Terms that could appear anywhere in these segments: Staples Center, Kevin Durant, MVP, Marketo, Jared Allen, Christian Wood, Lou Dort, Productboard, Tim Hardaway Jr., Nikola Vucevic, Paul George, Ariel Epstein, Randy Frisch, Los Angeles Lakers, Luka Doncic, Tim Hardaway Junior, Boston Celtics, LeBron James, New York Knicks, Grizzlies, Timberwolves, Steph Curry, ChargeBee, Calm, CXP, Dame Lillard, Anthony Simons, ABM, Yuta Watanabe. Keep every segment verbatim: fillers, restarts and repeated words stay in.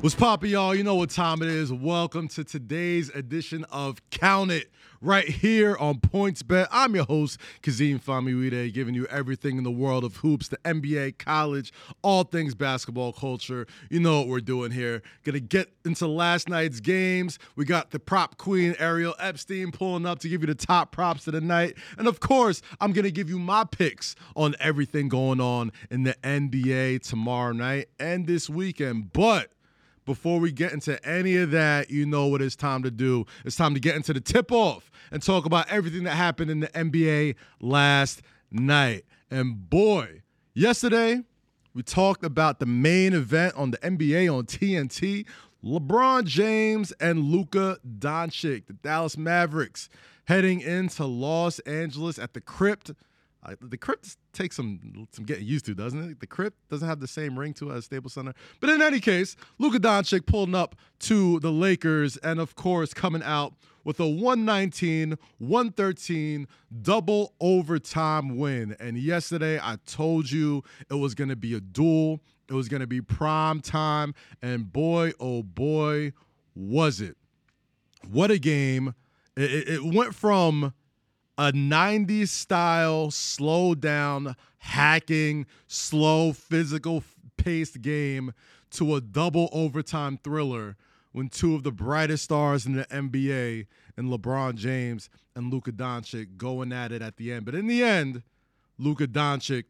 What's poppin', y'all? You know what time it is. Welcome to today's edition of Count It right here on PointsBet. I'm your host, Kazeem Famuyide, giving you everything in the world of hoops, the N B A, college, all things basketball culture. You know what we're doing here. Gonna get into last night's games. We got the prop queen, Ariel Epstein, pulling up to give you the top props of the night. And of course, I'm gonna give you my picks on everything going on in the N B A tomorrow night and this weekend. But before we get into any of that, you know what it's time to do. It's time to get into the tip-off and talk about everything that happened in the N B A last night. And boy, yesterday we talked about the main event on the N B A on T N T, LeBron James and Luka Doncic, the Dallas Mavericks, heading into Los Angeles at the Crypt. Uh, the Crypt takes some some getting used to, doesn't it? The Crypt doesn't have the same ring to it as Staples Center. But in any case, Luka Doncic pulling up to the Lakers and, of course, coming out with a one nineteen, one thirteen double overtime win. And yesterday I told you it was going to be a duel. It was going to be prime time. And boy, oh boy, was it. What a game. It, it went from a nineties style, slow down, hacking, slow, physical paced game to a double overtime thriller when two of the brightest stars in the N B A, and LeBron James and Luka Doncic, going at it at the end. But in the end, Luka Doncic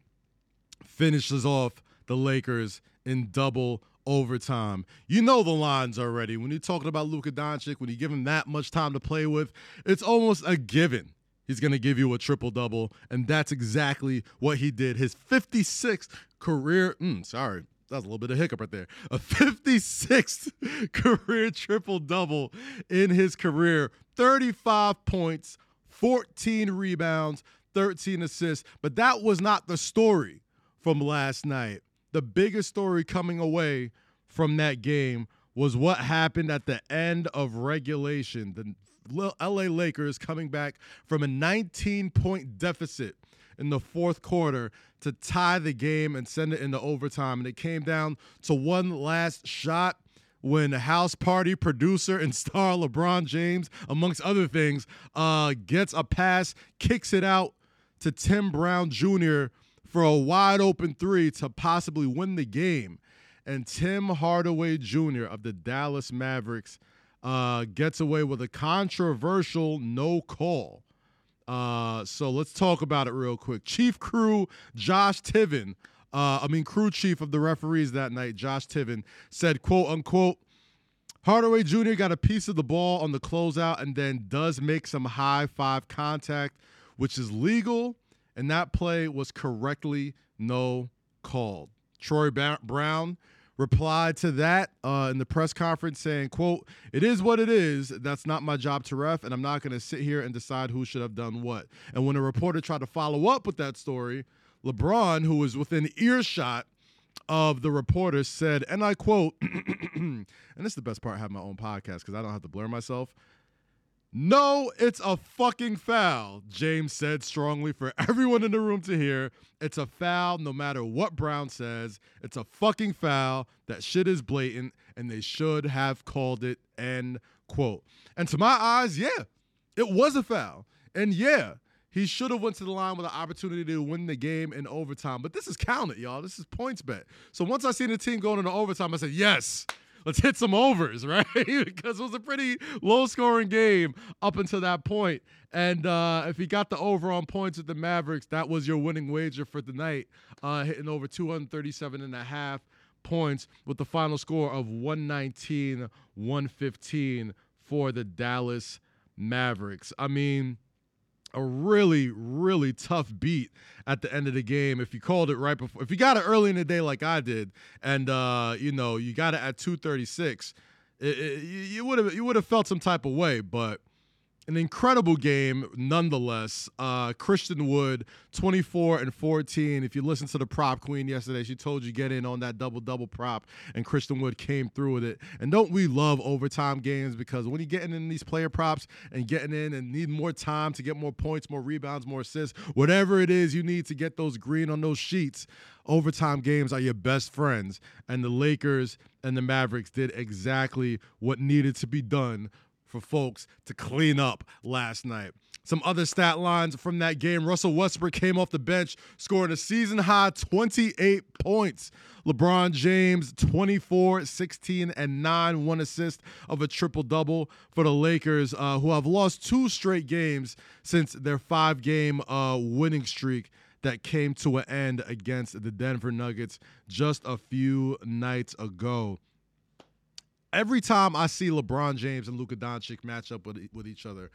finishes off the Lakers in double overtime. You know the lines already. When you're talking about Luka Doncic, when you give him that much time to play with, it's almost a given he's going to give you a triple-double, and that's exactly what he did. His fifty-sixth career mm, – sorry, that was a little bit of hiccup right there. A fifty-sixth career triple-double in his career. thirty-five points, fourteen rebounds, thirteen assists. But that was not the story from last night. The biggest story coming away from that game was what happened at the end of regulation. The L A Lakers coming back from a nineteen-point deficit in the fourth quarter to tie the game and send it into overtime. And it came down to one last shot when house party producer and star LeBron James, amongst other things, uh, gets a pass, kicks it out to Tim Brown Junior for a wide-open three to possibly win the game. And Tim Hardaway Junior of the Dallas Mavericks Uh, gets away with a controversial no call. Uh, so let's talk about it real quick. Chief Crew Josh Tiven, uh, I mean crew chief of the referees that night, Josh Tiven, said, quote, unquote, Hardaway Junior got a piece of the ball on the closeout and then does make some high-five contact, which is legal, and that play was correctly no called. Troy ba- Brown replied to that uh, in the press conference saying, quote, it is what it is. That's not my job to ref, and I'm not going to sit here and decide who should have done what. And when a reporter tried to follow up with that story, LeBron, who was within earshot of the reporter, said, and I quote, and this is the best part, I have my own podcast because I don't have to blur myself. No, it's a fucking foul, James said strongly for everyone in the room to hear. It's a foul no matter what Brown says. It's a fucking foul. That shit is blatant, and they should have called it, end quote. And to my eyes, yeah, it was a foul. And yeah, he should have went to the line with an opportunity to win the game in overtime. But this is counted, y'all. This is points bet. So once I seen the team going into overtime, I said, yes, let's hit some overs, right? Because it was a pretty low-scoring game up until that point. And uh, if he got the over on points with the Mavericks, that was your winning wager for the night, uh, hitting over two thirty-seven and a half points with the final score of one nineteen, one fifteen for the Dallas Mavericks. I mean, a really, really tough beat at the end of the game. If you called it right before, if you got it early in the day like I did, and uh, you know you got it at two thirty-six, it, it, you would have you would have felt some type of way. But an incredible game nonetheless. Uh, Christian Wood, twenty-four and fourteen. If you listen to the prop queen yesterday, she told you get in on that double-double prop, and Christian Wood came through with it. And don't we love overtime games, because when you're getting in these player props and getting in and need more time to get more points, more rebounds, more assists, whatever it is you need to get those green on those sheets, overtime games are your best friends. And the Lakers and the Mavericks did exactly what needed to be done for folks to clean up last night. Some other stat lines from that game. Russell Westbrook came off the bench, scored a season-high twenty-eight points. LeBron James, twenty-four, sixteen, and nine, one assist of a triple-double for the Lakers, uh, who have lost two straight games since their five-game uh, winning streak that came to an end against the Denver Nuggets just a few nights ago. Every time I see LeBron James and Luka Doncic match up with, with each other,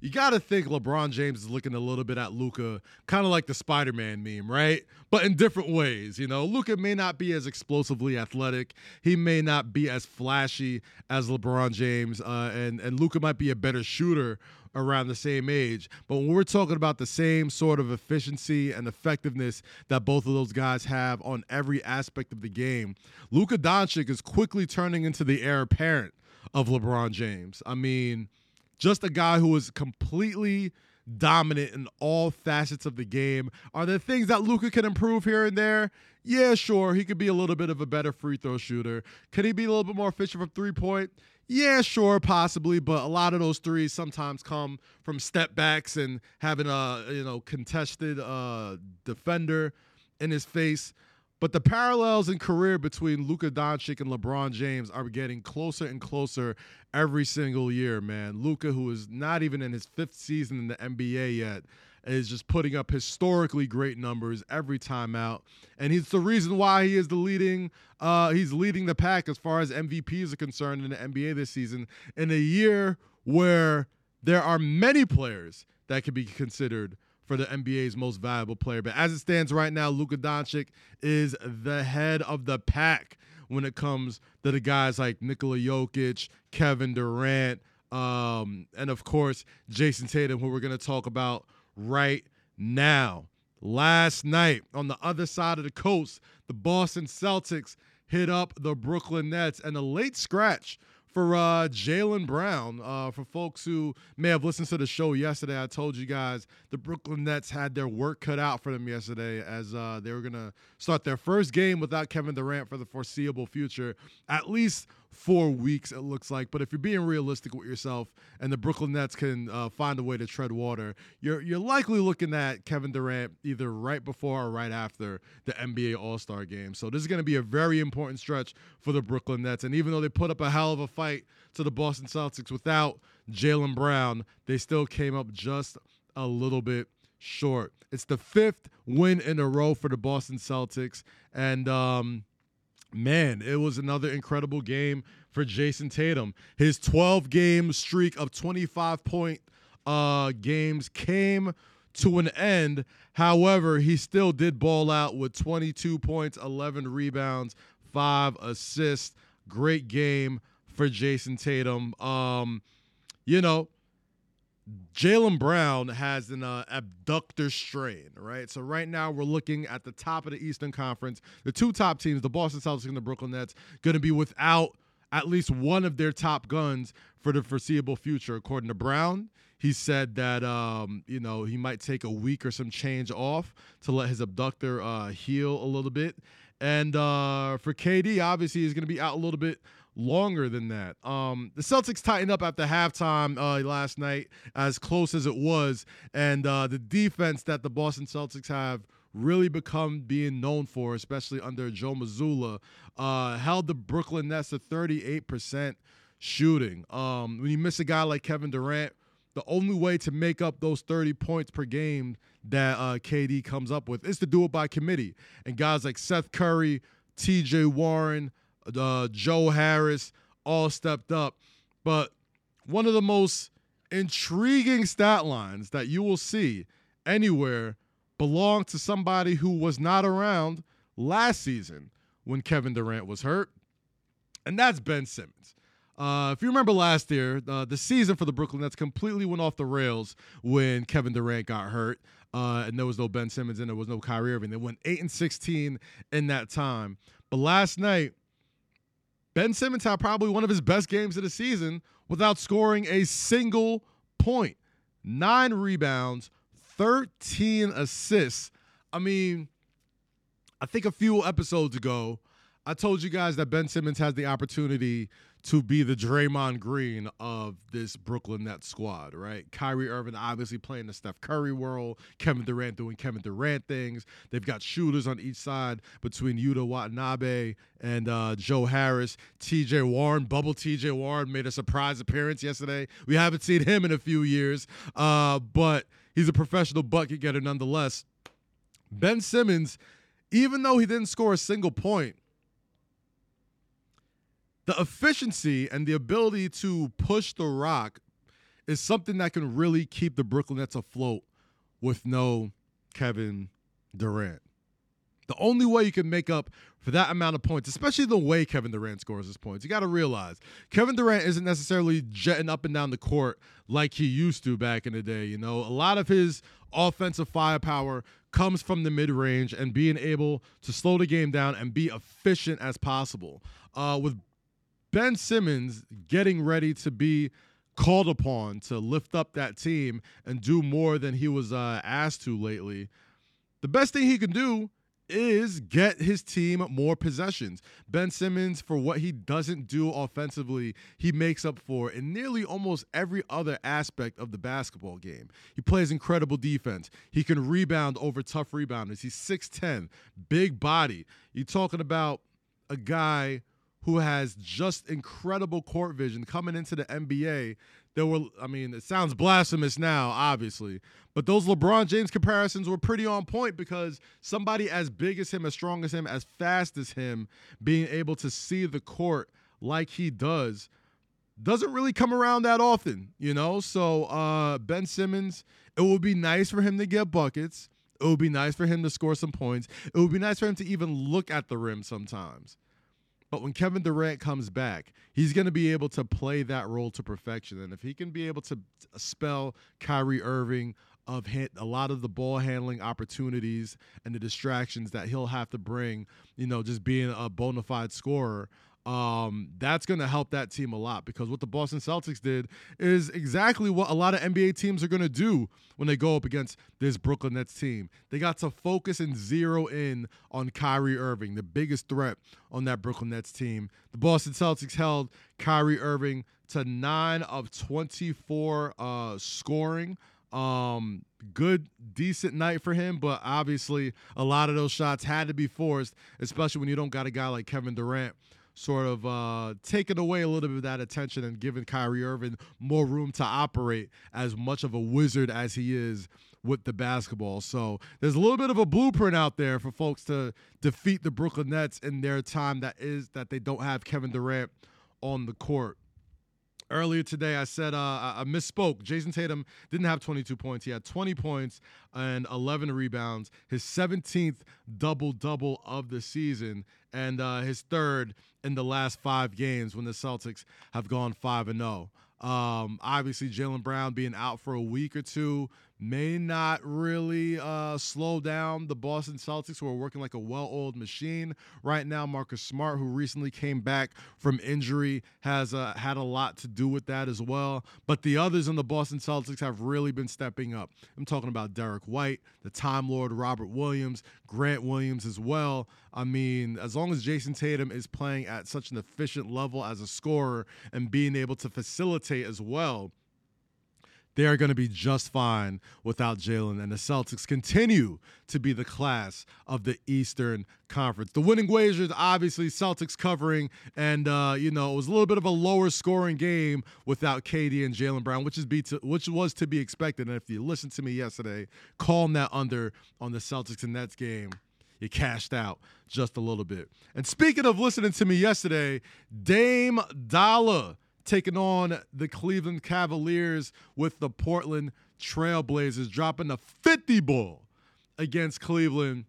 you got to think LeBron James is looking a little bit at Luka, kind of like the Spider-Man meme, right? But in different ways, you know. Luka may not be as explosively athletic. He may not be as flashy as LeBron James, uh, and, and Luka might be a better shooter around the same age. But when we're talking about the same sort of efficiency and effectiveness that both of those guys have on every aspect of the game, Luka Doncic is quickly turning into the heir apparent of LeBron James. I mean, just a guy who is completely dominant in all facets of the game. Are there things that Luka can improve here and there? Yeah, sure. He could be a little bit of a better free throw shooter. Could he be a little bit more efficient from three-point? Yeah, sure, possibly. But a lot of those threes sometimes come from step backs and having a you know contested uh, defender in his face. But the parallels in career between Luka Doncic and LeBron James are getting closer and closer every single year, man. Luka, who is not even in his fifth season in the N B A yet, is just putting up historically great numbers every time out. And he's the reason why he is the leading uh, he's leading the pack as far as M V Ps are concerned in the N B A this season, in a year where there are many players that could be considered for the N B A's most valuable player. But as it stands right now, Luka Doncic is the head of the pack when it comes to the guys like Nikola Jokic, Kevin Durant, um, and, of course, Jason Tatum, who we're going to talk about right now. Last night, on the other side of the coast, the Boston Celtics hit up the Brooklyn Nets, and a late scratch for uh, Jaylen Brown. Uh, for folks who may have listened to the show yesterday, I told you guys the Brooklyn Nets had their work cut out for them yesterday, as uh, they were going to start their first game without Kevin Durant for the foreseeable future, at least four weeks it looks like. But if you're being realistic with yourself and the Brooklyn Nets can uh, find a way to tread water, you're, you're likely looking at Kevin Durant either right before or right after the N B A All-Star game. So this is going to be a very important stretch for the Brooklyn Nets. And even though they put up a hell of a fight to the Boston Celtics without Jaylen Brown, they still came up just a little bit short. It's the fifth win in a row for the Boston Celtics. And, um, man, it was another incredible game for Jason Tatum. His twelve-game streak of twenty-five-point uh, games came to an end. However, he still did ball out with twenty-two points, eleven rebounds, five assists. Great game for Jason Tatum. Um, you know, Jaylen Brown has an uh, abductor strain, right? So right now we're looking at the top of the Eastern Conference. The two top teams, the Boston Celtics and the Brooklyn Nets, going to be without at least one of their top guns for the foreseeable future. According to Brown, he said that um, you know he might take a week or some change off to let his abductor uh, heal a little bit. And uh, for K D, obviously, he's going to be out a little bit longer than that. Um, the Celtics tightened up after halftime uh, last night, as close as it was, and uh, the defense that the Boston Celtics have really become being known for, especially under Joe Mazzulla, uh, held the Brooklyn Nets to thirty-eight percent shooting. Um, when you miss a guy like Kevin Durant, the only way to make up those thirty points per game that uh, K D comes up with is to do it by committee. And guys like Seth Curry, T J Warren, Uh, Joe Harris all stepped up. But one of the most intriguing stat lines that you will see anywhere belonged to somebody who was not around last season when Kevin Durant was hurt, and that's Ben Simmons. Uh, if you remember last year, uh, the season for the Brooklyn Nets completely went off the rails when Kevin Durant got hurt, uh, and there was no Ben Simmons and there was no Kyrie Irving. They went eight and sixteen in that time. But last night, Ben Simmons had probably one of his best games of the season without scoring a single point. Nine rebounds, thirteen assists. I mean, I think a few episodes ago, I told you guys that Ben Simmons has the opportunity to be the Draymond Green of this Brooklyn Nets squad, right? Kyrie Irving obviously playing the Steph Curry role, Kevin Durant doing Kevin Durant things. They've got shooters on each side between Yuta Watanabe and uh, Joe Harris. T J Warren, bubble T J Warren, made a surprise appearance yesterday. We haven't seen him in a few years, uh, but he's a professional bucket getter nonetheless. Ben Simmons, even though he didn't score a single point, the efficiency and the ability to push the rock is something that can really keep the Brooklyn Nets afloat with no Kevin Durant. The only way you can make up for that amount of points, especially the way Kevin Durant scores his points, you got to realize Kevin Durant isn't necessarily jetting up and down the court like he used to back in the day. You know, a lot of his offensive firepower comes from the mid-range and being able to slow the game down and be efficient as possible. Uh, with Ben Simmons getting ready to be called upon to lift up that team and do more than he was uh, asked to lately, the best thing he can do is get his team more possessions. Ben Simmons, for what he doesn't do offensively, he makes up for in nearly almost every other aspect of the basketball game. He plays incredible defense. He can rebound over tough rebounders. He's six ten, big body. You're talking about a guy who has just incredible court vision coming into the N B A. There were, I mean, it sounds blasphemous now, obviously, but those LeBron James comparisons were pretty on point because somebody as big as him, as strong as him, as fast as him, being able to see the court like he does, doesn't really come around that often, you know? So uh, Ben Simmons, it would be nice for him to get buckets. It would be nice for him to score some points. It would be nice for him to even look at the rim sometimes. But when Kevin Durant comes back, he's going to be able to play that role to perfection. And if he can be able to spell Kyrie Irving of a lot of the ball handling opportunities and the distractions that he'll have to bring, you know, just being a bona fide scorer, um, that's going to help that team a lot. Because what the Boston Celtics did is exactly what a lot of N B A teams are going to do when they go up against this Brooklyn Nets team. They got to focus and zero in on Kyrie Irving, the biggest threat on that Brooklyn Nets team. The Boston Celtics held Kyrie Irving to nine of twenty-four uh, scoring. Um, good, decent night for him, but obviously a lot of those shots had to be forced, especially when you don't got a guy like Kevin Durant sort of uh, taking away a little bit of that attention and giving Kyrie Irving more room to operate as much of a wizard as he is with the basketball. So there's a little bit of a blueprint out there for folks to defeat the Brooklyn Nets in their time that is that they don't have Kevin Durant on the court. Earlier today, I said uh, I misspoke. Jason Tatum didn't have twenty-two points. He had twenty points and eleven rebounds, his seventeenth double-double of the season, and uh, his third in the last five games when the Celtics have gone five and oh. Um, obviously, Jaylen Brown being out for a week or two may not really uh, slow down the Boston Celtics, who are working like a well-oiled machine right now. Marcus Smart, who recently came back from injury, has uh, had a lot to do with that as well. But the others in the Boston Celtics have really been stepping up. I'm talking about Derek White, the Time Lord, Robert Williams, Grant Williams as well. I mean, as long as Jason Tatum is playing at such an efficient level as a scorer and being able to facilitate as well, they are going to be just fine without Jaylen, and the Celtics continue to be the class of the Eastern Conference. The winning wagers, obviously, Celtics covering, and uh, you know, it was a little bit of a lower scoring game without K D and Jaylen Brown, which is be to, which was to be expected. And if you listened to me yesterday, calling that under on the Celtics and Nets game, you cashed out just a little bit. And speaking of listening to me yesterday, Dame Dollar taking on the Cleveland Cavaliers with the Portland Trail Blazers, dropping a fifty ball against Cleveland,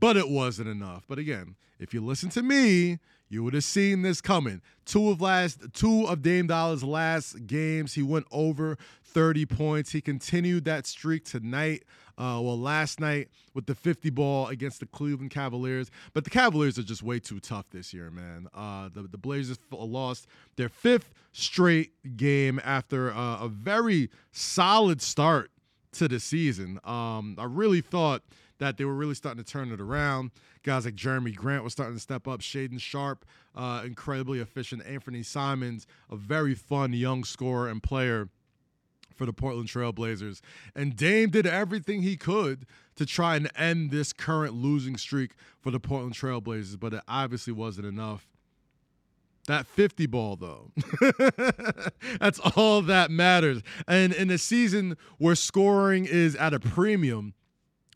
but it wasn't enough. But again, if you listen to me, You would have seen this coming. Two of last, two of Dame Dollar's last games, he went over thirty points. He continued that streak tonight, uh, well, last night with the fifty ball against the Cleveland Cavaliers. But the Cavaliers are just way too tough this year, man. Uh, the, the Blazers lost their fifth straight game after uh, a very solid start to the season. Um, I really thought that they were really starting to turn it around. Guys like Jeremy Grant was starting to step up. Shaedon Sharpe, uh, incredibly efficient. Anthony Simons, a very fun young scorer and player for the Portland Trail Blazers. And Dame did everything he could to try and end this current losing streak for the Portland Trail Blazers, but it obviously wasn't enough. That fifty ball, though, that's all that matters. And in a season where scoring is at a premium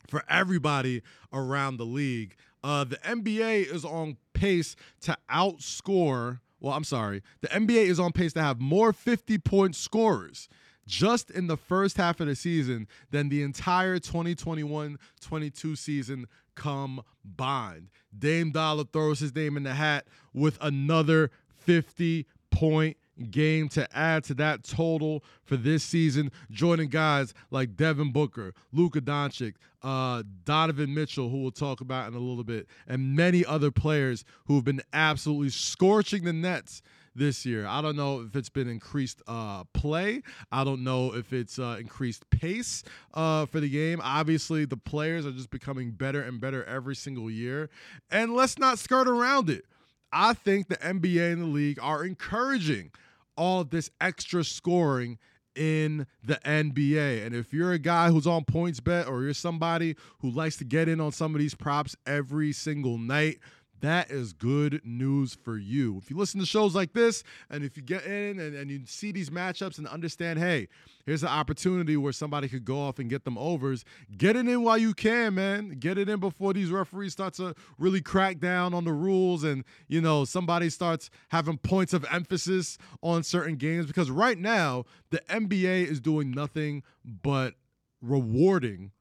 for everybody around the league, uh, the N B A is on pace to outscore. Well, I'm sorry. The N B A is on pace to have more fifty-point scorers just in the first half of the season than the entire twenty twenty-one twenty-two season combined. Dame Dollar throws his name in the hat with another fifty-point game to add to that total for this season, joining guys like Devin Booker, Luka Doncic, uh, Donovan Mitchell, who we'll talk about in a little bit, and many other players who have been absolutely scorching the Nets this year. I don't know if it's been increased uh, play. I don't know if it's uh, increased pace uh, for the game. Obviously, the players are just becoming better and better every single year. And let's not skirt around it. I think the N B A and the league are encouraging all of this extra scoring in the N B A. And if you're a guy who's on PointsBet or you're somebody who likes to get in on some of these props every single night, that is good news for you. If you listen to shows like this and if you get in and, and you see these matchups and understand, hey, here's an opportunity where somebody could go off and get them overs, get it in while you can, man. Get it in before these referees start to really crack down on the rules and, you know, somebody starts having points of emphasis on certain games, because right now the N B A is doing nothing but rewarding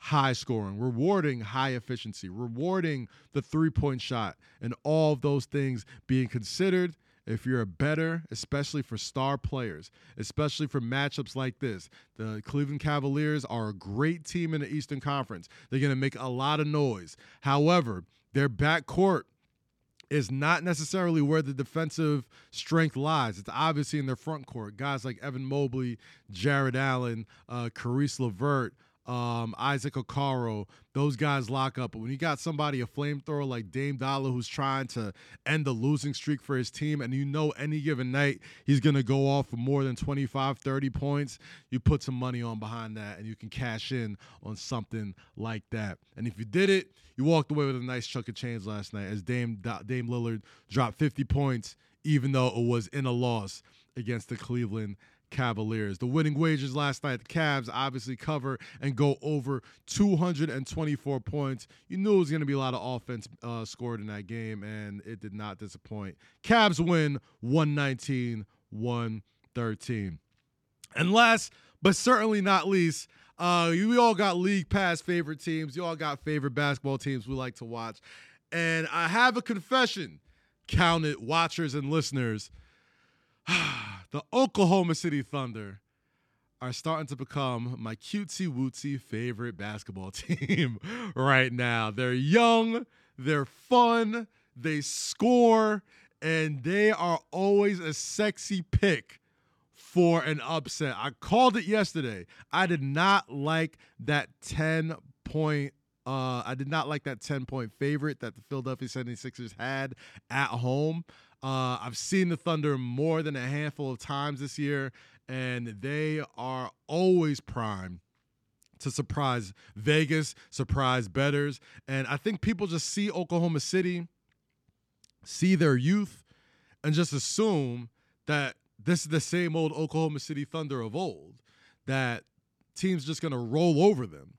high scoring, rewarding high efficiency, rewarding the three-point shot, and all of those things being considered. If you're a better, especially for star players, especially for matchups like this, the Cleveland Cavaliers are a great team in the Eastern Conference. They're going to make a lot of noise. However, their backcourt is not necessarily where the defensive strength lies. It's obviously in their front court. Guys like Evan Mobley, Jared Allen, uh, Caris LeVert, Um, Isaac Okoro, those guys lock up. But when you got somebody, a flamethrower like Dame Dollar, who's trying to end the losing streak for his team, and you know any given night he's going to go off for more than twenty-five, thirty points, you put some money on behind that, and you can cash in on something like that. And if you did it, you walked away with a nice chunk of change last night as Dame, Do- Dame Lillard dropped fifty points, even though it was in a loss against the Cleveland Cavaliers. The winning wagers last night, the Cavs obviously cover and go over two hundred twenty-four points. You knew it was going to be a lot of offense uh, scored in that game, and it did not disappoint. Cavs win one nineteen to one thirteen. And last, but certainly not least, uh, we all got league pass favorite teams. You all got favorite basketball teams we like to watch. And I have a confession, counted watchers and listeners. The Oklahoma City Thunder are starting to become my cutesy-wootsy favorite basketball team right now. They're young, they're fun, they score, and they are always a sexy pick for an upset. I called it yesterday. I did not like that ten-point uh, I did not like that ten-point favorite that the Philadelphia seventy-sixers had at home. Uh, I've seen the Thunder more than a handful of times this year, and they are always primed to surprise Vegas, surprise bettors. And I think people just see Oklahoma City, see their youth, and just assume that this is the same old Oklahoma City Thunder of old, that teams just going to roll over them.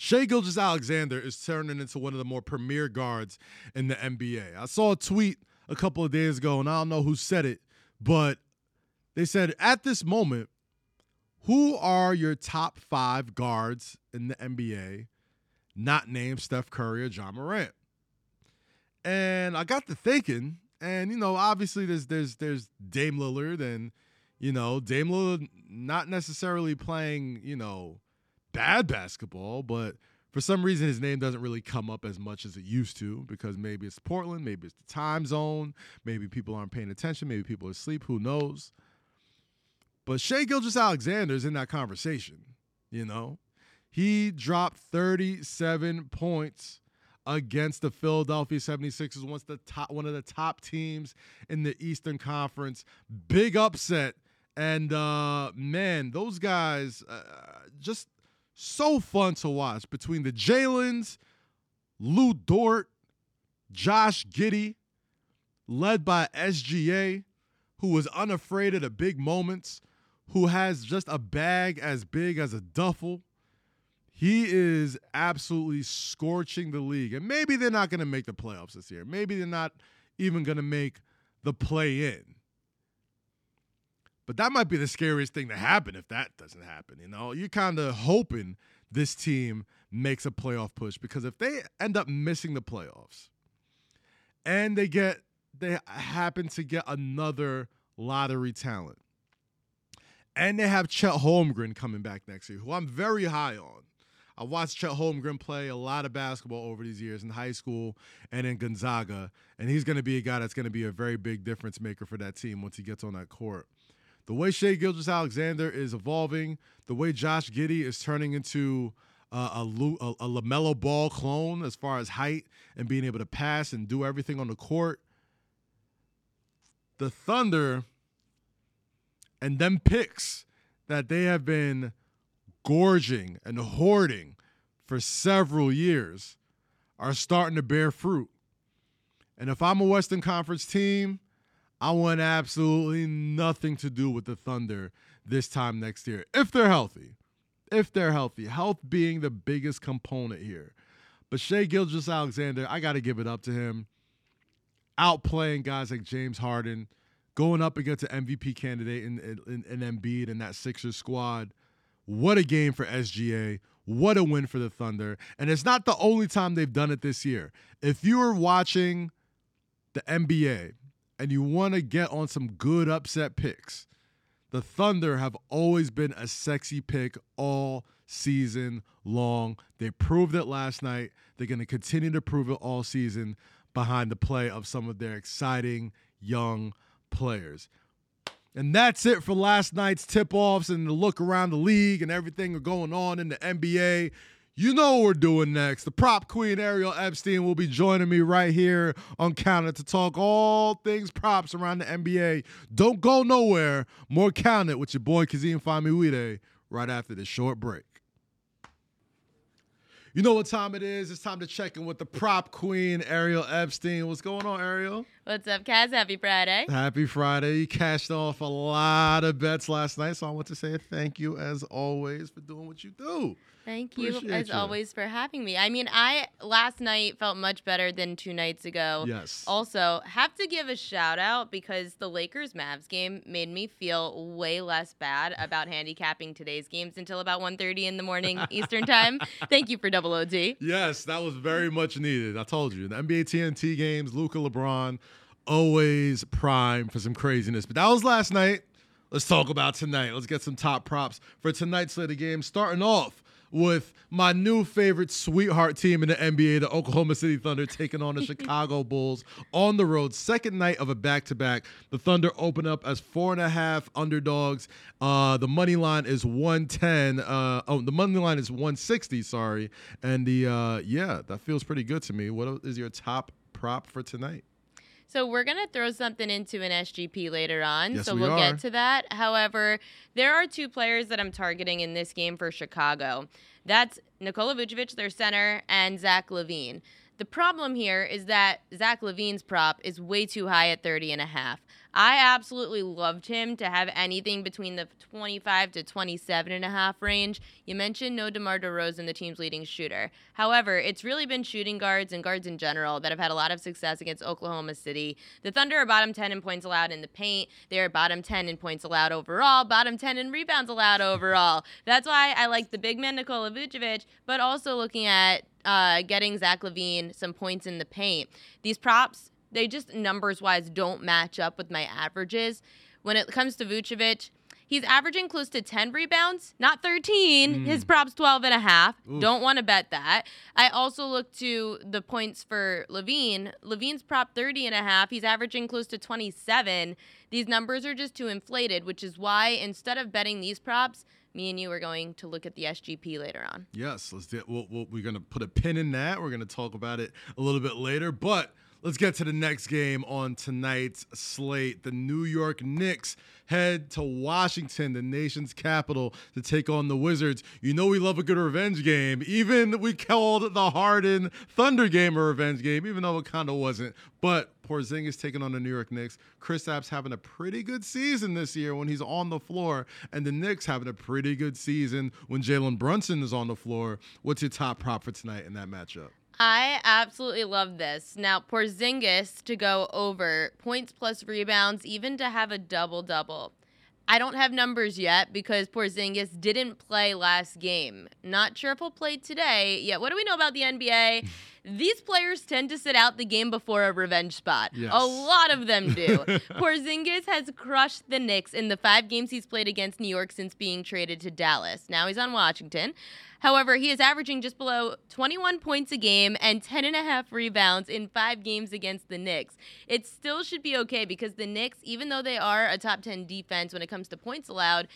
Shai Gilgeous-Alexander is turning into one of the more premier guards in the N B A. I saw a tweet a couple of days ago, and I don't know who said it, but they said, at this moment, who are your top five guards in the N B A not named Steph Curry or Ja Morant? And I got to thinking, and, you know, obviously there's there's there's Dame Lillard, and, you know, Dame Lillard not necessarily playing, you know, bad basketball, but for some reason his name doesn't really come up as much as it used to, because maybe it's Portland, maybe it's the time zone, maybe people aren't paying attention, maybe people are asleep, who knows. But Shai Gilgeous-Alexander is in that conversation, you know. He dropped thirty-seven points against the Philadelphia seventy-sixers, once the top, one of the top teams in the Eastern Conference. Big upset. And, uh, man, those guys, uh, just so fun to watch. Between the Jaylens, Lou Dort, Josh Giddey, led by S G A, who was unafraid of the big moments, who has just a bag as big as a duffel. He is absolutely scorching the league. And maybe they're not going to make the playoffs this year. Maybe they're not even going to make the play-in. But that might be the scariest thing to happen if that doesn't happen. You know, you're kind of hoping this team makes a playoff push, because if they end up missing the playoffs and they get they happen to get another lottery talent, and they have Chet Holmgren coming back next year, who I'm very high on. I watched Chet Holmgren play a lot of basketball over these years in high school and in Gonzaga, and he's going to be a guy that's going to be a very big difference maker for that team once he gets on that court. The way Shai Gilgeous-Alexander is evolving, the way Josh Giddey is turning into uh, a, a, a LaMelo Ball clone as far as height and being able to pass and do everything on the court, the Thunder and them picks that they have been gorging and hoarding for several years are starting to bear fruit. And if I'm a Western Conference team, I want absolutely nothing to do with the Thunder this time next year, if they're healthy. If they're healthy. Health being the biggest component here. But Shai Gilgeous-Alexander, I got to give it up to him. Outplaying guys like James Harden, going up against an M V P candidate in, in, in Embiid and that Sixers squad. What a game for S G A. What a win for the Thunder. And it's not the only time they've done it this year. If you are watching the N B A and you want to get on some good upset picks, the Thunder have always been a sexy pick all season long. They proved it last night. They're going to continue to prove it all season behind the play of some of their exciting young players. And that's it for last night's tip-offs and the look around the league and everything going on in the N B A. You know what we're doing next. The prop queen, Ariel Epstein, will be joining me right here on Counted to talk all things props around the N B A. Don't go nowhere. More Counted with your boy Kazeem Famuyide right after this short break. You know what time it is. It's time to check in with the prop queen, Ariel Epstein. What's going on, Ariel? What's up, Kaz? Happy Friday. Happy Friday. You cashed off a lot of bets last night, so I want to say thank you, as always, for doing what you do. Thank Appreciate you, as you. always, for having me. I mean, I last night felt much better than two nights ago. Yes. Also, have to give a shout-out because the Lakers-Mavs game made me feel way less bad about handicapping today's games until about one thirty in the morning Eastern time. Thank you for double O G. Yes, that was very much needed. I told you. The N B A T N T games, Luka, LeBron, always prime for some craziness. But that was last night. Let's talk about tonight. Let's get some top props for tonight's slate of games. Starting off with my new favorite sweetheart team in the N B A, the Oklahoma City Thunder, taking on the Chicago Bulls on the road. Second night of a back-to-back. The Thunder open up as four and a half underdogs. Uh, the money line is one ten. Uh, oh, the money line is one sixty. Sorry, and the uh, yeah, that feels pretty good to me. What is your top prop for tonight? So we're going to throw something into an S G P later on, yes, so we'll we get to that. However, there are two players that I'm targeting in this game for Chicago. That's Nikola Vucevic, their center, and Zach LaVine. The problem here is that Zach LaVine's prop is way too high at thirty and a half. I absolutely loved him to have anything between the twenty-five to twenty-seven and a half range. You mentioned no DeMar DeRozan, the team's leading shooter. However, it's really been shooting guards and guards in general that have had a lot of success against Oklahoma City. The Thunder are bottom ten in points allowed in the paint. They are bottom ten in points allowed overall, bottom ten in rebounds allowed overall. That's why I like the big man Nikola Vucevic, but also looking at uh, getting Zach LaVine some points in the paint. These props, they just numbers-wise don't match up with my averages. When it comes to Vucevic, he's averaging close to ten rebounds, not thirteen. Mm. His props twelve and a half. Oof. Don't want to bet that. I also look to the points for LaVine. LaVine's prop thirty and a half. He's averaging close to twenty-seven. These numbers are just too inflated, which is why instead of betting these props, me and you are going to look at the S G P later on. Yes, let's do it. We'll, we'll, we're going to put a pin in that. We're going to talk about it a little bit later, but let's get to the next game on tonight's slate. The New York Knicks head to Washington, the nation's capital, to take on the Wizards. You know we love a good revenge game. Even we called the Harden Thunder game a revenge game, even though it kind of wasn't. But Porzingis taking on the New York Knicks. Kristaps having a pretty good season this year when he's on the floor, and the Knicks having a pretty good season when Jalen Brunson is on the floor. What's your top prop for tonight in that matchup? I absolutely love this. Now, Porzingis to go over points plus rebounds, even to have a double-double. I don't have numbers yet because Porzingis didn't play last game. Not sure if he'll play today yet. What do we know about the N B A? These players tend to sit out the game before a revenge spot. Yes. A lot of them do. Porzingis has crushed the Knicks in the five games he's played against New York since being traded to Dallas. Now he's on Washington. However, he is averaging just below twenty-one points a game and ten and a half rebounds in five games against the Knicks. It still should be okay because the Knicks, even though they are a top ten defense when it comes to points allowed,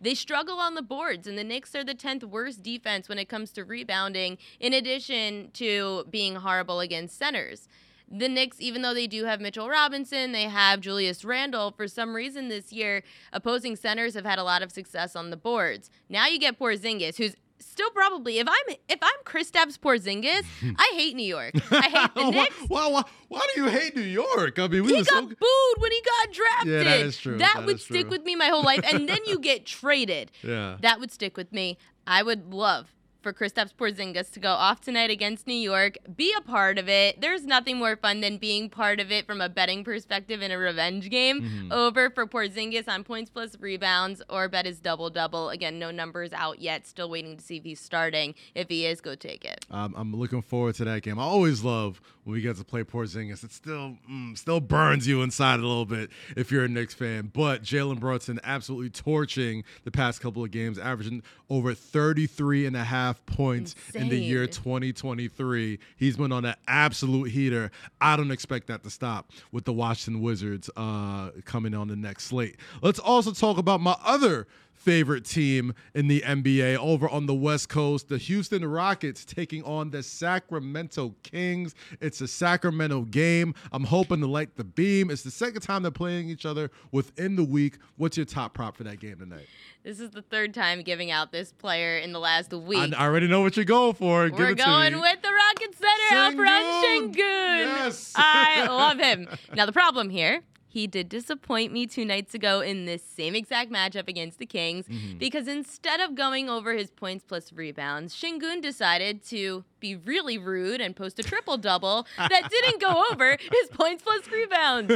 they struggle on the boards, and the Knicks are the tenth worst defense when it comes to rebounding, in addition to being horrible against centers. The Knicks, even though they do have Mitchell Robinson, they have Julius Randle, for some reason this year, opposing centers have had a lot of success on the boards. Now you get Porzingis, who's still probably, if I'm if I'm Kristaps Porzingis, I hate New York. I hate the Knicks. why, why, why do you hate New York? I mean, we he got so... booed when he got drafted. Yeah, that is true. That, that would true. stick with me my whole life. And then you get traded. Yeah, that would stick with me. I would love for Kristaps Porzingis to go off tonight against New York, be a part of it. There's nothing more fun than being part of it from a betting perspective in a revenge game. Mm-hmm. Over for Porzingis on points plus rebounds, or bet his double-double. Again, no numbers out yet. Still waiting to see if he's starting. If he is, go take it. Um, I'm looking forward to that game. I always love when we get to play Porzingis. It still, mm, still burns you inside a little bit if you're a Knicks fan. But Jalen Brunson absolutely torching the past couple of games, averaging over thirty-three and a half points. Insane. In the year twenty twenty-three. He's been on an absolute heater. I don't expect that to stop with the Washington Wizards uh, coming on the next slate. Let's also talk about my other favorite team in the N B A over on the West Coast, the Houston Rockets taking on the Sacramento Kings. It's a Sacramento game. I'm hoping to light the beam. It's the second time they're playing each other within the week. What's your top prop for that game tonight? This is the third time giving out this player in the last week. I already know what you're going for. We're Give it going to me. with the Rockets center, Alperen Şengün. Yes. I love him. Now, the problem here, he did disappoint me two nights ago in this same exact matchup against the Kings, mm-hmm. because instead of going over his points plus rebounds, Şengün decided to be really rude and post a triple-double that didn't go over his points plus rebounds.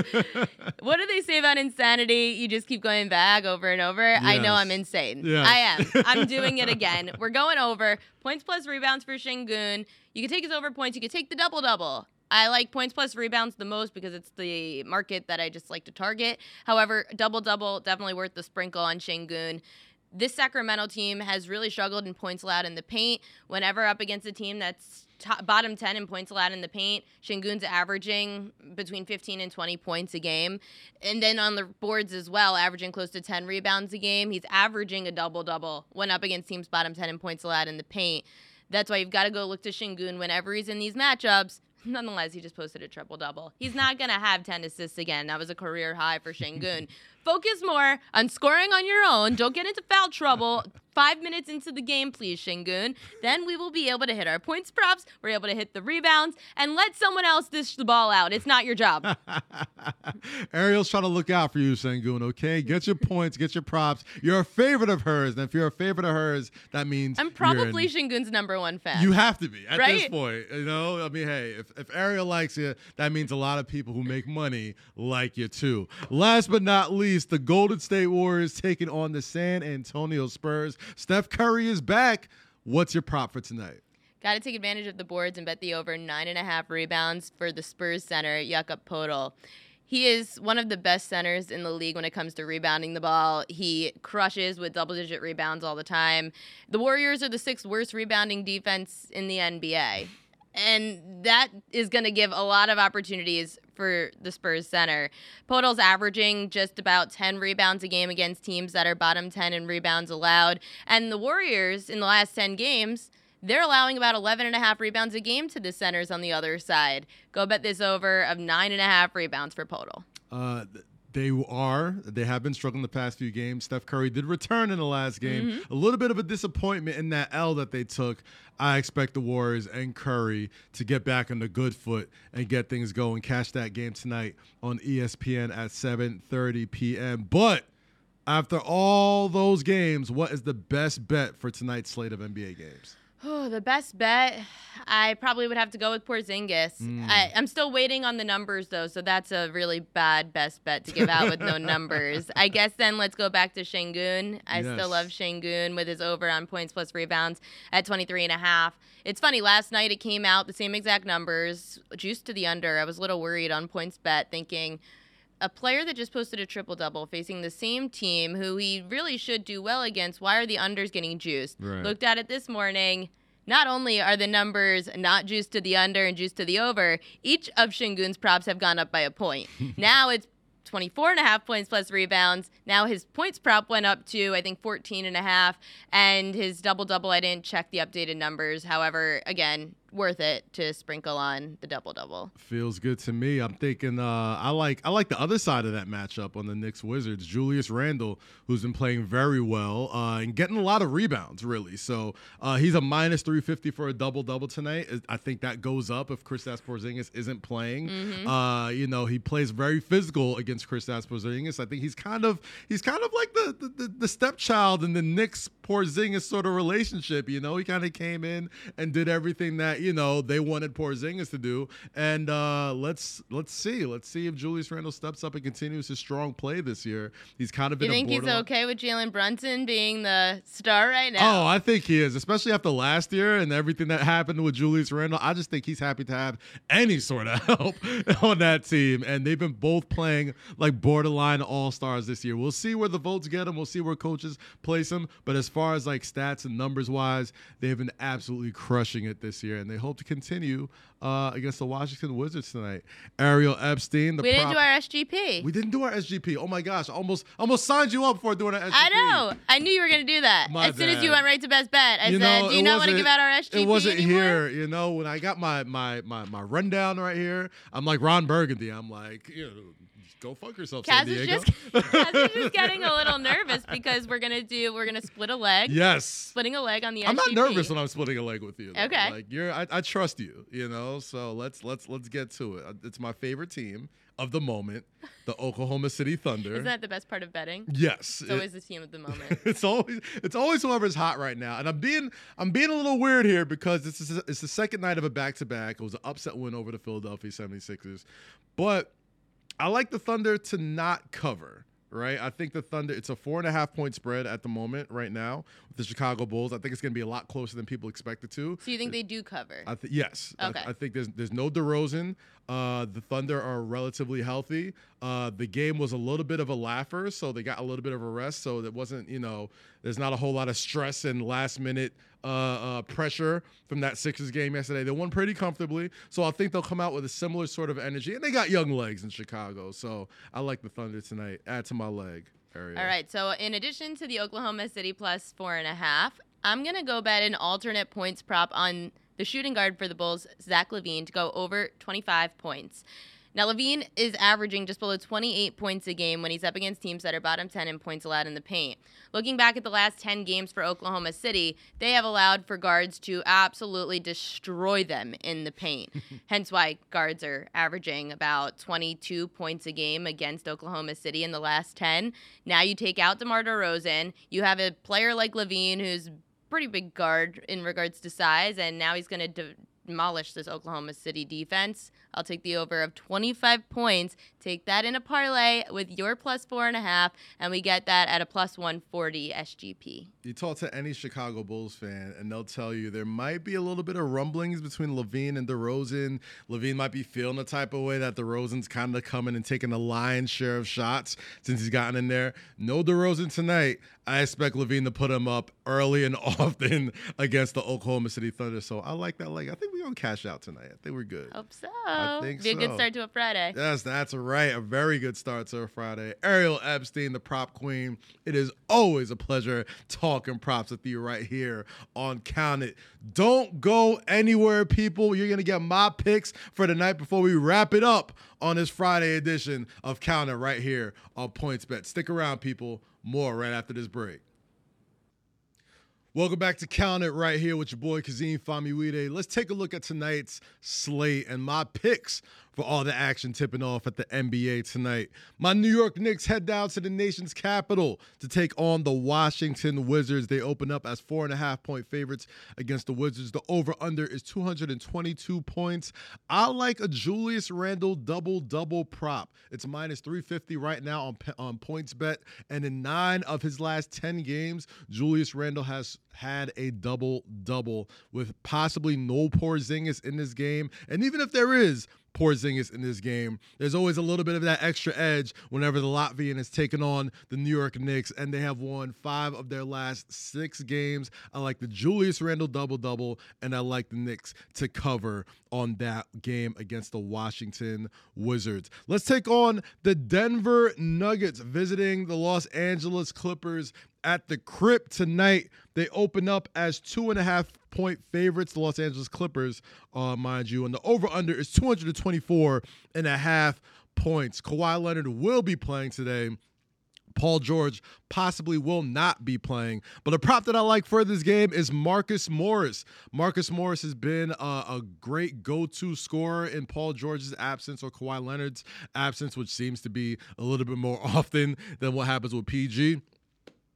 What do they say about insanity? You just keep going back over and over. Yes. I know I'm insane. Yes. I am. I'm doing it again. We're going over points plus rebounds for Şengün. You can take his over points. You can take the double-double. I like points plus rebounds the most because it's the market that I just like to target. However, double-double, definitely worth the sprinkle on Şengün. This Sacramento team has really struggled in points allowed in the paint. Whenever up against a team that's top, bottom ten in points allowed in the paint, Şengün's averaging between fifteen and twenty points a game. And then on the boards as well, averaging close to ten rebounds a game. He's averaging a double-double when up against teams bottom ten in points allowed in the paint. That's why you've got to go look to Şengün whenever he's in these matchups. Nonetheless, he just posted a triple-double. He's not going to have ten assists again. That was a career high for Şengün. Focus more on scoring on your own. Don't get into foul trouble. Five minutes into the game, please, Şengün. Then we will be able to hit our points props. We're able to hit the rebounds. And let someone else dish the ball out. It's not your job. Ariel's trying to look out for you, Şengün, okay? Get your points. Get your props. You're a favorite of hers. And if you're a favorite of hers, that means I'm probably Şengün's number one fan. You have to be at right? this point. You know, I mean, hey, if, if Ariel likes you, that means a lot of people who make money like you, too. Last but not least, the Golden State Warriors taking on the San Antonio Spurs. Steph Curry is back. What's your prop for tonight? Got to take advantage of the boards and bet the over nine and a half rebounds for the Spurs center, Jakob Poeltl. He is one of the best centers in the league when it comes to rebounding the ball. He crushes with double-digit rebounds all the time. The Warriors are the sixth worst rebounding defense in the N B A. And that is going to give a lot of opportunities for the Spurs center. Poeltl's averaging just about ten rebounds a game against teams that are bottom ten in rebounds allowed. And the Warriors, in the last ten games, they're allowing about eleven and a half rebounds a game to the centers on the other side. Go bet this over of nine and a half rebounds for Poeltl. Uh, th- They are. They have been struggling the past few games. Steph Curry did return in the last game. Mm-hmm. A little bit of a disappointment in that L that they took. I expect the Warriors and Curry to get back on the good foot and get things going. Catch that game tonight on E S P N at seven thirty p.m. But after all those games, what is the best bet for tonight's slate of N B A games? Oh, the best bet, I probably would have to go with Porzingis. Mm. I, I'm still waiting on the numbers, though, so that's a really bad best bet to give out with no numbers. I guess then let's go back to Şengün. I yes. still love Şengün with his over on points plus rebounds at twenty-three and a half. It's funny, last night it came out, the same exact numbers, juiced to the under. I was a little worried on PointsBet, thinking a player that just posted a triple-double facing the same team who he really should do well against, why are the unders getting juiced? Right. Looked at it this morning. Not only are the numbers not juiced to the under and juiced to the over, each of Şengün's props have gone up by a point. Now it's twenty-four and a half points plus rebounds. Now his points prop went up to, I think, fourteen and a half. And his double-double, I didn't check the updated numbers. However, again, worth it to sprinkle on the double-double. Feels good to me. I'm thinking uh, I like I like the other side of that matchup on the Knicks-Wizards. Julius Randle, who's been playing very well uh, and getting a lot of rebounds, really. So uh, he's a minus three fifty for a double-double tonight. I think that goes up if Kristaps Porzingis isn't playing. Mm-hmm. Uh, you know, he plays very physical against Kristaps Porzingis. I think he's kind of he's kind of like the the, the, the stepchild in the Knicks-Porzingis sort of relationship. You know, he kind of came in and did everything that you know, they wanted Porzingis to do. And uh, let's let's see. Let's see if Julius Randle steps up and continues his strong play this year. He's kind of been a borderline. You think he's okay with Jalen Brunson being the star right now? Oh, I think he is, especially after last year and everything that happened with Julius Randle. I just think he's happy to have any sort of help on that team. And they've been both playing like borderline all-stars this year. We'll see where the votes get them. We'll see where coaches place them. But as far as like stats and numbers-wise, they've been absolutely crushing it this year. And they hope to continue uh, against the Washington Wizards tonight. Ariel Epstein. The we didn't prop- do our S G P. We didn't do our S G P. Oh, my gosh. I almost, almost signed you up before doing our S G P. I know. I knew you were going to do that. My as bad. Soon as you went right to best bet, I you said, know, do you not want to give out our S G P It wasn't anymore? Here. You know, when I got my, my, my, my rundown right here, I'm like Ron Burgundy. I'm like, you know, go fuck yourself, Kaz San Diego. Is just, Kaz is just getting a little nervous because we're going to do, we're going to split a leg. Yes. Splitting a leg on the S G P. I'm not nervous when I'm splitting a leg with you. Though. Okay. Like, you're, I I trust you, you know, so let's let's let's get to it. It's my favorite team of the moment, the Oklahoma City Thunder. Isn't that the best part of betting? Yes. It's it, always the team of the moment. It's always it's always whoever's hot right now. And I'm being I'm being a little weird here because this is it's the second night of a back-to-back. It was an upset win over the Philadelphia seventy-sixers. But I like the Thunder to not cover. Right, I think the Thunder, it's a four and a half point spread at the moment right now with the Chicago Bulls. I think it's going to be a lot closer than people expect it to. So you think they do cover? I th- yes. Okay. I, th- I think there's there's no DeRozan. Uh, the Thunder are relatively healthy. Uh, the game was a little bit of a laugher, so they got a little bit of a rest. So it wasn't, you know, there's not a whole lot of stress and last minute uh, uh, pressure from that Sixers game yesterday. They won pretty comfortably, so I think they'll come out with a similar sort of energy. And they got young legs in Chicago, so I like the Thunder tonight. Add to my leg area. All right, so in addition to the Oklahoma City plus four and a half, I'm going to go bet an alternate points prop on the shooting guard for the Bulls, Zach LaVine, to go over twenty-five points. Now, LaVine is averaging just below twenty-eight points a game when he's up against teams that are bottom ten in points allowed in the paint. Looking back at the last ten games for Oklahoma City, they have allowed for guards to absolutely destroy them in the paint. Hence why guards are averaging about twenty-two points a game against Oklahoma City in the last ten. Now you take out DeMar DeRozan, you have a player like LaVine who's pretty big guard in regards to size, and now he's going to de- demolish this Oklahoma City defense. I'll take the over of twenty-five points, take that in a parlay with your plus four and a half, and we get that at a plus one forty S G P. You talk to any Chicago Bulls fan, and they'll tell you there might be a little bit of rumblings between LaVine and DeRozan. LaVine might be feeling the type of way that DeRozan's kind of coming and taking the lion's share of shots since he's gotten in there. No DeRozan tonight. I expect LaVine to put him up early and often against the Oklahoma City Thunder. So I like that. Like, I think we're going to cash out tonight. I think we're good. Hope so. I think so. Be a good start to a Friday. Yes, that's right. A very good start to a Friday. Ariel Epstein, the prop queen. It is always a pleasure talking props with you right here on Count It. Don't go anywhere, people. You're going to get my picks for the night before we wrap it up on this Friday edition of Count It right here on PointsBet. Stick around, people. More right after this break. Welcome back to Count It right here with your boy Kazeem Famuyide. Let's take a look at tonight's slate and my picks for all the action tipping off at the N B A tonight. My New York Knicks head down to the nation's capital to take on the Washington Wizards. They open up as four and a half point favorites against the Wizards. The over-under is two hundred twenty-two points. I like a Julius Randle double-double prop. It's minus three fifty right now on, on PointsBet. And in nine of his last ten games, Julius Randle has had a double-double with possibly no Porzingis in this game. And even if there is Porzingis in this game, there's always a little bit of that extra edge whenever the Latvian has taken on the New York Knicks, and they have won five of their last six games. I like the Julius Randle double-double, and I like the Knicks to cover on that game against the Washington Wizards. Let's take on the Denver Nuggets visiting the Los Angeles Clippers at the Crypt tonight. They open up as two and a half point favorites, the Los Angeles Clippers, uh, mind you, and the over-under is two hundred twenty-four and a half points. Kawhi Leonard will be playing today. Paul George possibly will not be playing. But a prop that I like for this game is Marcus Morris. Marcus Morris has been a, a great go-to scorer in Paul George's absence or Kawhi Leonard's absence, which seems to be a little bit more often than what happens with P G.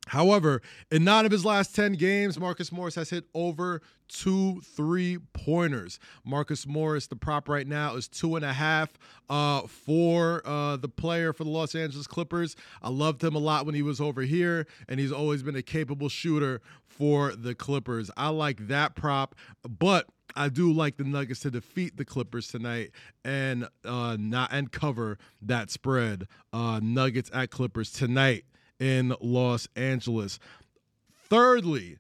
However, in nine of his last ten games, Marcus Morris has hit over two three-pointers. Marcus Morris, the prop right now, is two and a half uh, for uh, the player for the Los Angeles Clippers. I loved him a lot when he was over here, and he's always been a capable shooter for the Clippers. I like that prop, but I do like the Nuggets to defeat the Clippers tonight and uh, not and cover that spread. Uh, Nuggets at Clippers tonight in Los Angeles. Thirdly,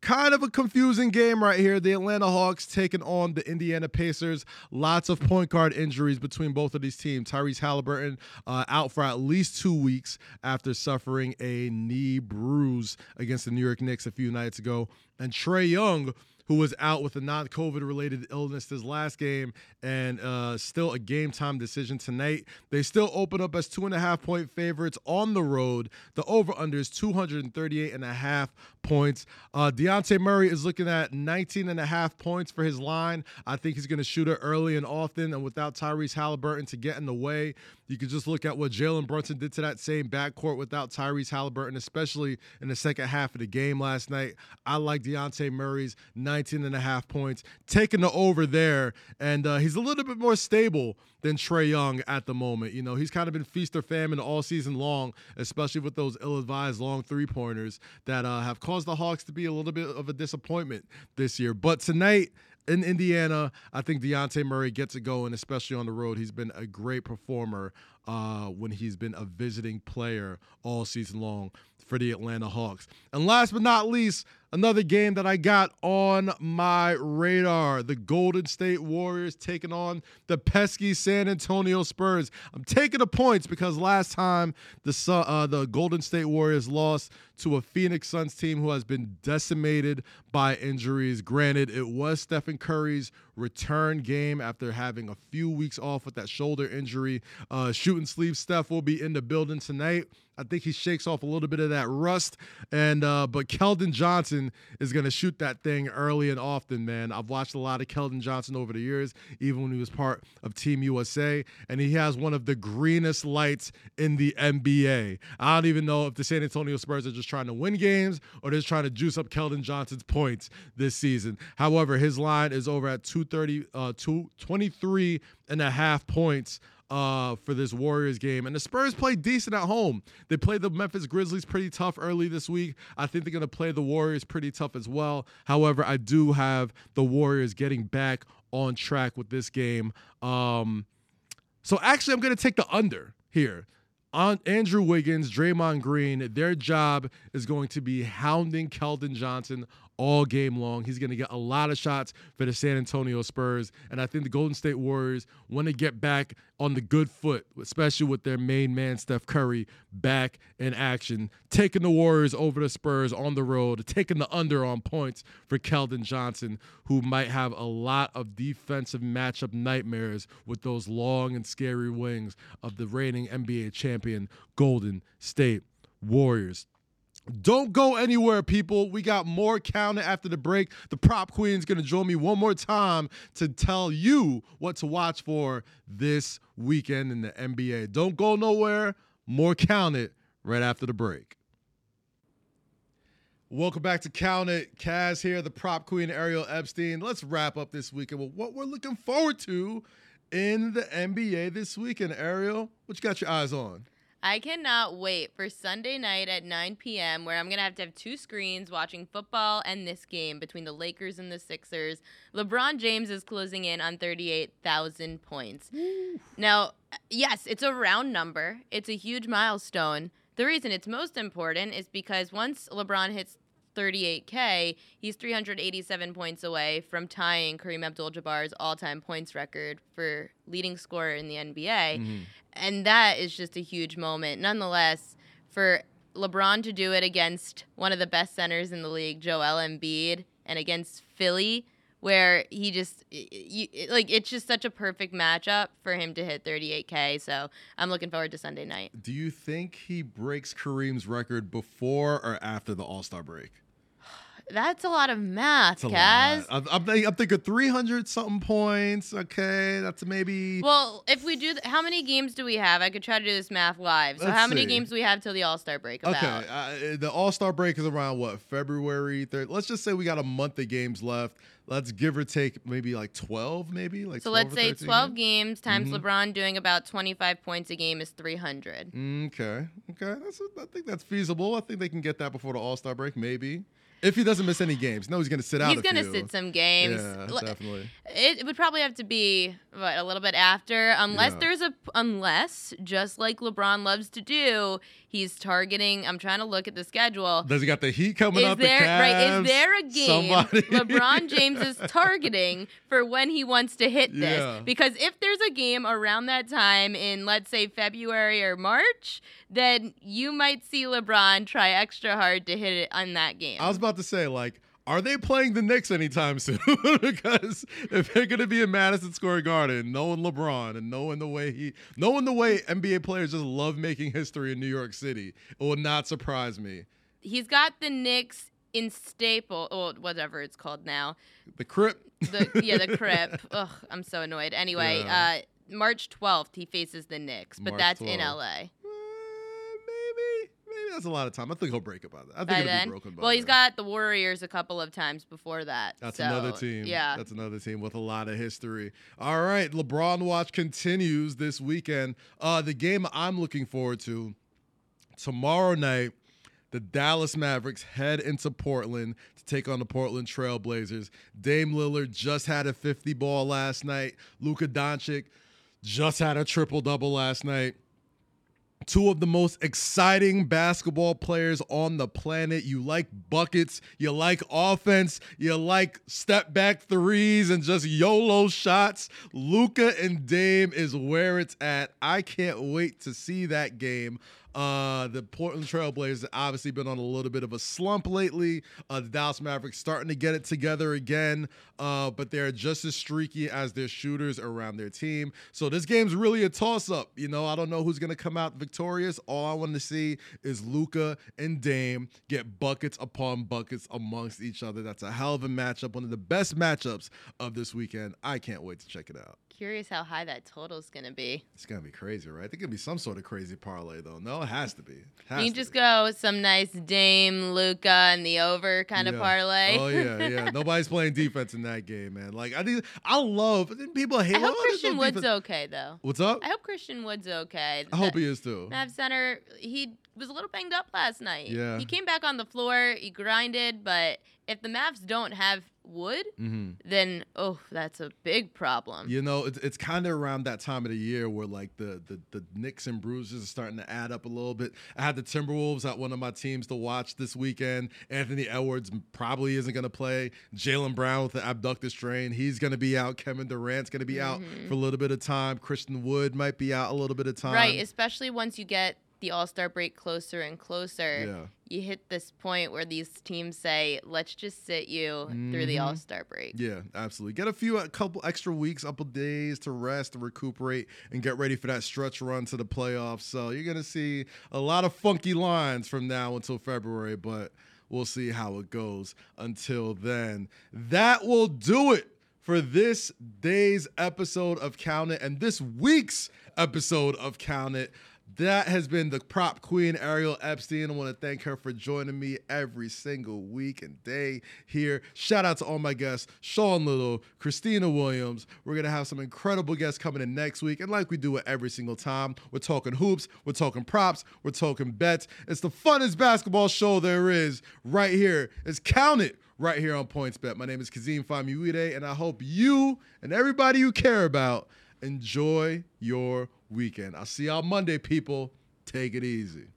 kind of a confusing game right here. The Atlanta Hawks taking on the Indiana Pacers. Lots of point guard injuries between both of these teams. Tyrese Halliburton uh, out for at least two weeks after suffering a knee bruise against the New York Knicks a few nights ago. And Trae Young, who was out with a non-COVID-related illness this last game, and uh, still a game-time decision tonight. They still open up as two-and-a-half-point favorites on the road. The over-under is two hundred thirty-eight and a half points. Uh, Dejounte Murray is looking at nineteen and a half points for his line. I think he's going to shoot it early and often, and without Tyrese Halliburton to get in the way. You can just look at what Jalen Brunson did to that same backcourt without Tyrese Halliburton, especially in the second half of the game last night. I like Dejounte Murray's nineteen and a half points, taking the over there, and uh, he's a little bit more stable than Trae Young at the moment. You know, he's kind of been feast or famine all season long, especially with those ill-advised long three-pointers that uh, have caused the Hawks to be a little bit of a disappointment this year. But tonight, in Indiana, I think Dejounte Murray gets it going, especially on the road. He's been a great performer uh, when he's been a visiting player all season long for the Atlanta Hawks. And last but not least, a Another game that I got on my radar, the Golden State Warriors taking on the pesky San Antonio Spurs. I'm taking the points because last time the uh, the Golden State Warriors lost to a Phoenix Suns team who has been decimated by injuries. Granted, it was Stephen Curry's return game after having a few weeks off with that shoulder injury. Uh, shooting sleeve Steph will be in the building tonight. I think he shakes off a little bit of that rust, and uh, but Keldon Johnson is going to shoot that thing early and often, man. I've watched a lot of Keldon Johnson over the years, even when he was part of Team U S A, and he has one of the greenest lights in the N B A. I don't even know if the San Antonio Spurs are just trying to win games or they're just trying to juice up Keldon Johnson's points this season. However, his line is over at two thirty, uh, two twenty-three and a half points Uh, for this Warriors game. And the Spurs play decent at home. They played the Memphis Grizzlies pretty tough early this week. I think they're going to play the Warriors pretty tough as well. However, I do have the Warriors getting back on track with this game. Um, so actually, I'm going to take the under here. Andrew Wiggins, Draymond Green, their job is going to be hounding Keldon Johnson all game long. He's going to get a lot of shots for the San Antonio Spurs, and I think the Golden State Warriors want to get back on the good foot, especially with their main man, Steph Curry, back in action, taking the Warriors over the Spurs on the road, taking the under on points for Keldon Johnson, who might have a lot of defensive matchup nightmares with those long and scary wings of the reigning N B A champion Golden State Warriors. Don't go anywhere, people. We got more counter after the break. The Prop Queen's going to join me one more time to tell you what to watch for this weekend in the N B A. Don't go nowhere. More counter right after the break. Welcome back to Count It. Kaz here, the Prop Queen, Ariel Epstein. Let's wrap up this weekend with what we're looking forward to in the N B A this weekend. Ariel, what you got your eyes on? I cannot wait for Sunday night at nine p.m. where I'm going to have to have two screens watching football and this game between the Lakers and the Sixers. LeBron James is closing in on thirty-eight thousand points. Now, yes, it's a round number. It's a huge milestone. The reason it's most important is because once LeBron hits thirty-eight K, he's three hundred eighty-seven points away from tying Kareem Abdul-Jabbar's all-time points record for leading scorer in the N B A. Mm-hmm. And that is just a huge moment. Nonetheless, for LeBron to do it against one of the best centers in the league, Joel Embiid, and against Philly, where he just you, like it's just such a perfect matchup for him to hit thirty-eight K. So I'm looking forward to Sunday night. Do you think he breaks Kareem's record before or after the All-Star break? That's a lot of math, Kaz. I'm, I'm, I'm thinking three hundred something points. Okay, that's maybe. Well, if we do, th- how many games do we have? I could try to do this math live. So, Let's how many see. games do we have till the All Star break? About? Okay, uh, the All Star break is around what, February third. Let's just say we got a month of games left. Let's give or take maybe like twelve, maybe like. So let's say twelve games times mm-hmm. LeBron doing about twenty-five points a game is three hundred. Okay, okay, that's, I think that's feasible. I think they can get that before the All Star break, maybe. If he doesn't miss any games. No, he's going to sit out he's a gonna few. He's going to sit some games. Yeah, L- definitely. It would probably have to be what, a little bit after, unless yeah. there's a unless just like LeBron loves to do, he's targeting. I'm trying to look at the schedule. Does he got the Heat coming is up? There, the Cavs, right? Is there a game somebody? LeBron James is targeting for when he wants to hit this? Yeah. Because if there's a game around that time in, let's say, February or March, then you might see LeBron try extra hard to hit it on that game. I was about to say, like, are they playing the Knicks anytime soon? Because if they're going to be in Madison Square Garden, knowing LeBron and knowing the way he, knowing the way N B A players just love making history in New York City, it will not surprise me. He's got the Knicks in Staple, or whatever it's called now. The Crip. The, yeah, the Crip. Ugh, I'm so annoyed. Anyway, yeah. uh, March twelfth, he faces the Knicks, but March that's twelfth. In L A. That's a lot of time. I think he'll break it by that. I think by it'll then? Be broken by Well, he's then. Got the Warriors a couple of times before that. That's so, another team. Yeah. That's another team with a lot of history. All right. LeBron Watch continues this weekend. Uh, the game I'm looking forward to, tomorrow night, the Dallas Mavericks head into Portland to take on the Portland Trail Blazers. Dame Lillard just had a fifty ball last night. Luka Doncic just had a triple-double last night. two of the most exciting basketball players on the planet. You like buckets, you like offense, you like step back threes and just YOLO shots. Luka and Dame is where it's at. I can't wait to see that game. Uh, the Portland Trail Blazers have obviously been on a little bit of a slump lately. Uh, the Dallas Mavericks starting to get it together again, uh, but they're just as streaky as their shooters around their team. So this game's really a toss-up. You know, I don't know who's going to come out victorious. All I want to see is Luka and Dame get buckets upon buckets amongst each other. That's a hell of a matchup, one of the best matchups of this weekend. I can't wait to check it out. Curious how high that total's going to be. It's going to be crazy, right? I think it'll be some sort of crazy parlay, though. No, it has to be. Has you can just be. go with some nice Dame, Luka, and the over kind yeah. of parlay. Oh, yeah, yeah. Nobody's playing defense in that game, man. Like, I think I love people hate. I hope oh, Christian no Wood's defense. okay, though. What's up? I hope Christian Wood's okay. I the, hope he is, too. Nav Center, he was a little banged up last night. Yeah. He came back on the floor. He grinded, but if the Mavs don't have Wood, mm-hmm. then oh, that's a big problem. You know, it's it's kind of around that time of the year where like the the the nicks and bruises are starting to add up a little bit. I had the Timberwolves at one of my teams to watch this weekend. Anthony Edwards probably isn't going to play. Jaylen Brown with the abductor strain, he's going to be out. Kevin Durant's going to be mm-hmm. out for a little bit of time. Christian Wood might be out a little bit of time. Right, especially once you get the All-Star break closer and closer. Yeah. You hit this point where these teams say, let's just sit you mm-hmm. through the All-Star break. Yeah, absolutely. Get a few, a couple extra weeks, couple days to rest, to recuperate, and get ready for that stretch run to the playoffs. So you're going to see a lot of funky lines from now until February, but we'll see how it goes until then. That will do it for this day's episode of Count It and this week's episode of Count It. That has been the prop queen, Ariel Epstein. I want to thank her for joining me every single week and day here. Shout out to all my guests, Sean Little, Christina Williams. We're going to have some incredible guests coming in next week. And like we do it every single time, we're talking hoops, we're talking props, we're talking bets. It's the funnest basketball show there is right here. It's Count It right here on PointsBet. My name is Kazeem Famuyide, and I hope you and everybody you care about enjoy your weekend. I'll see y'all Monday, people. Take it easy.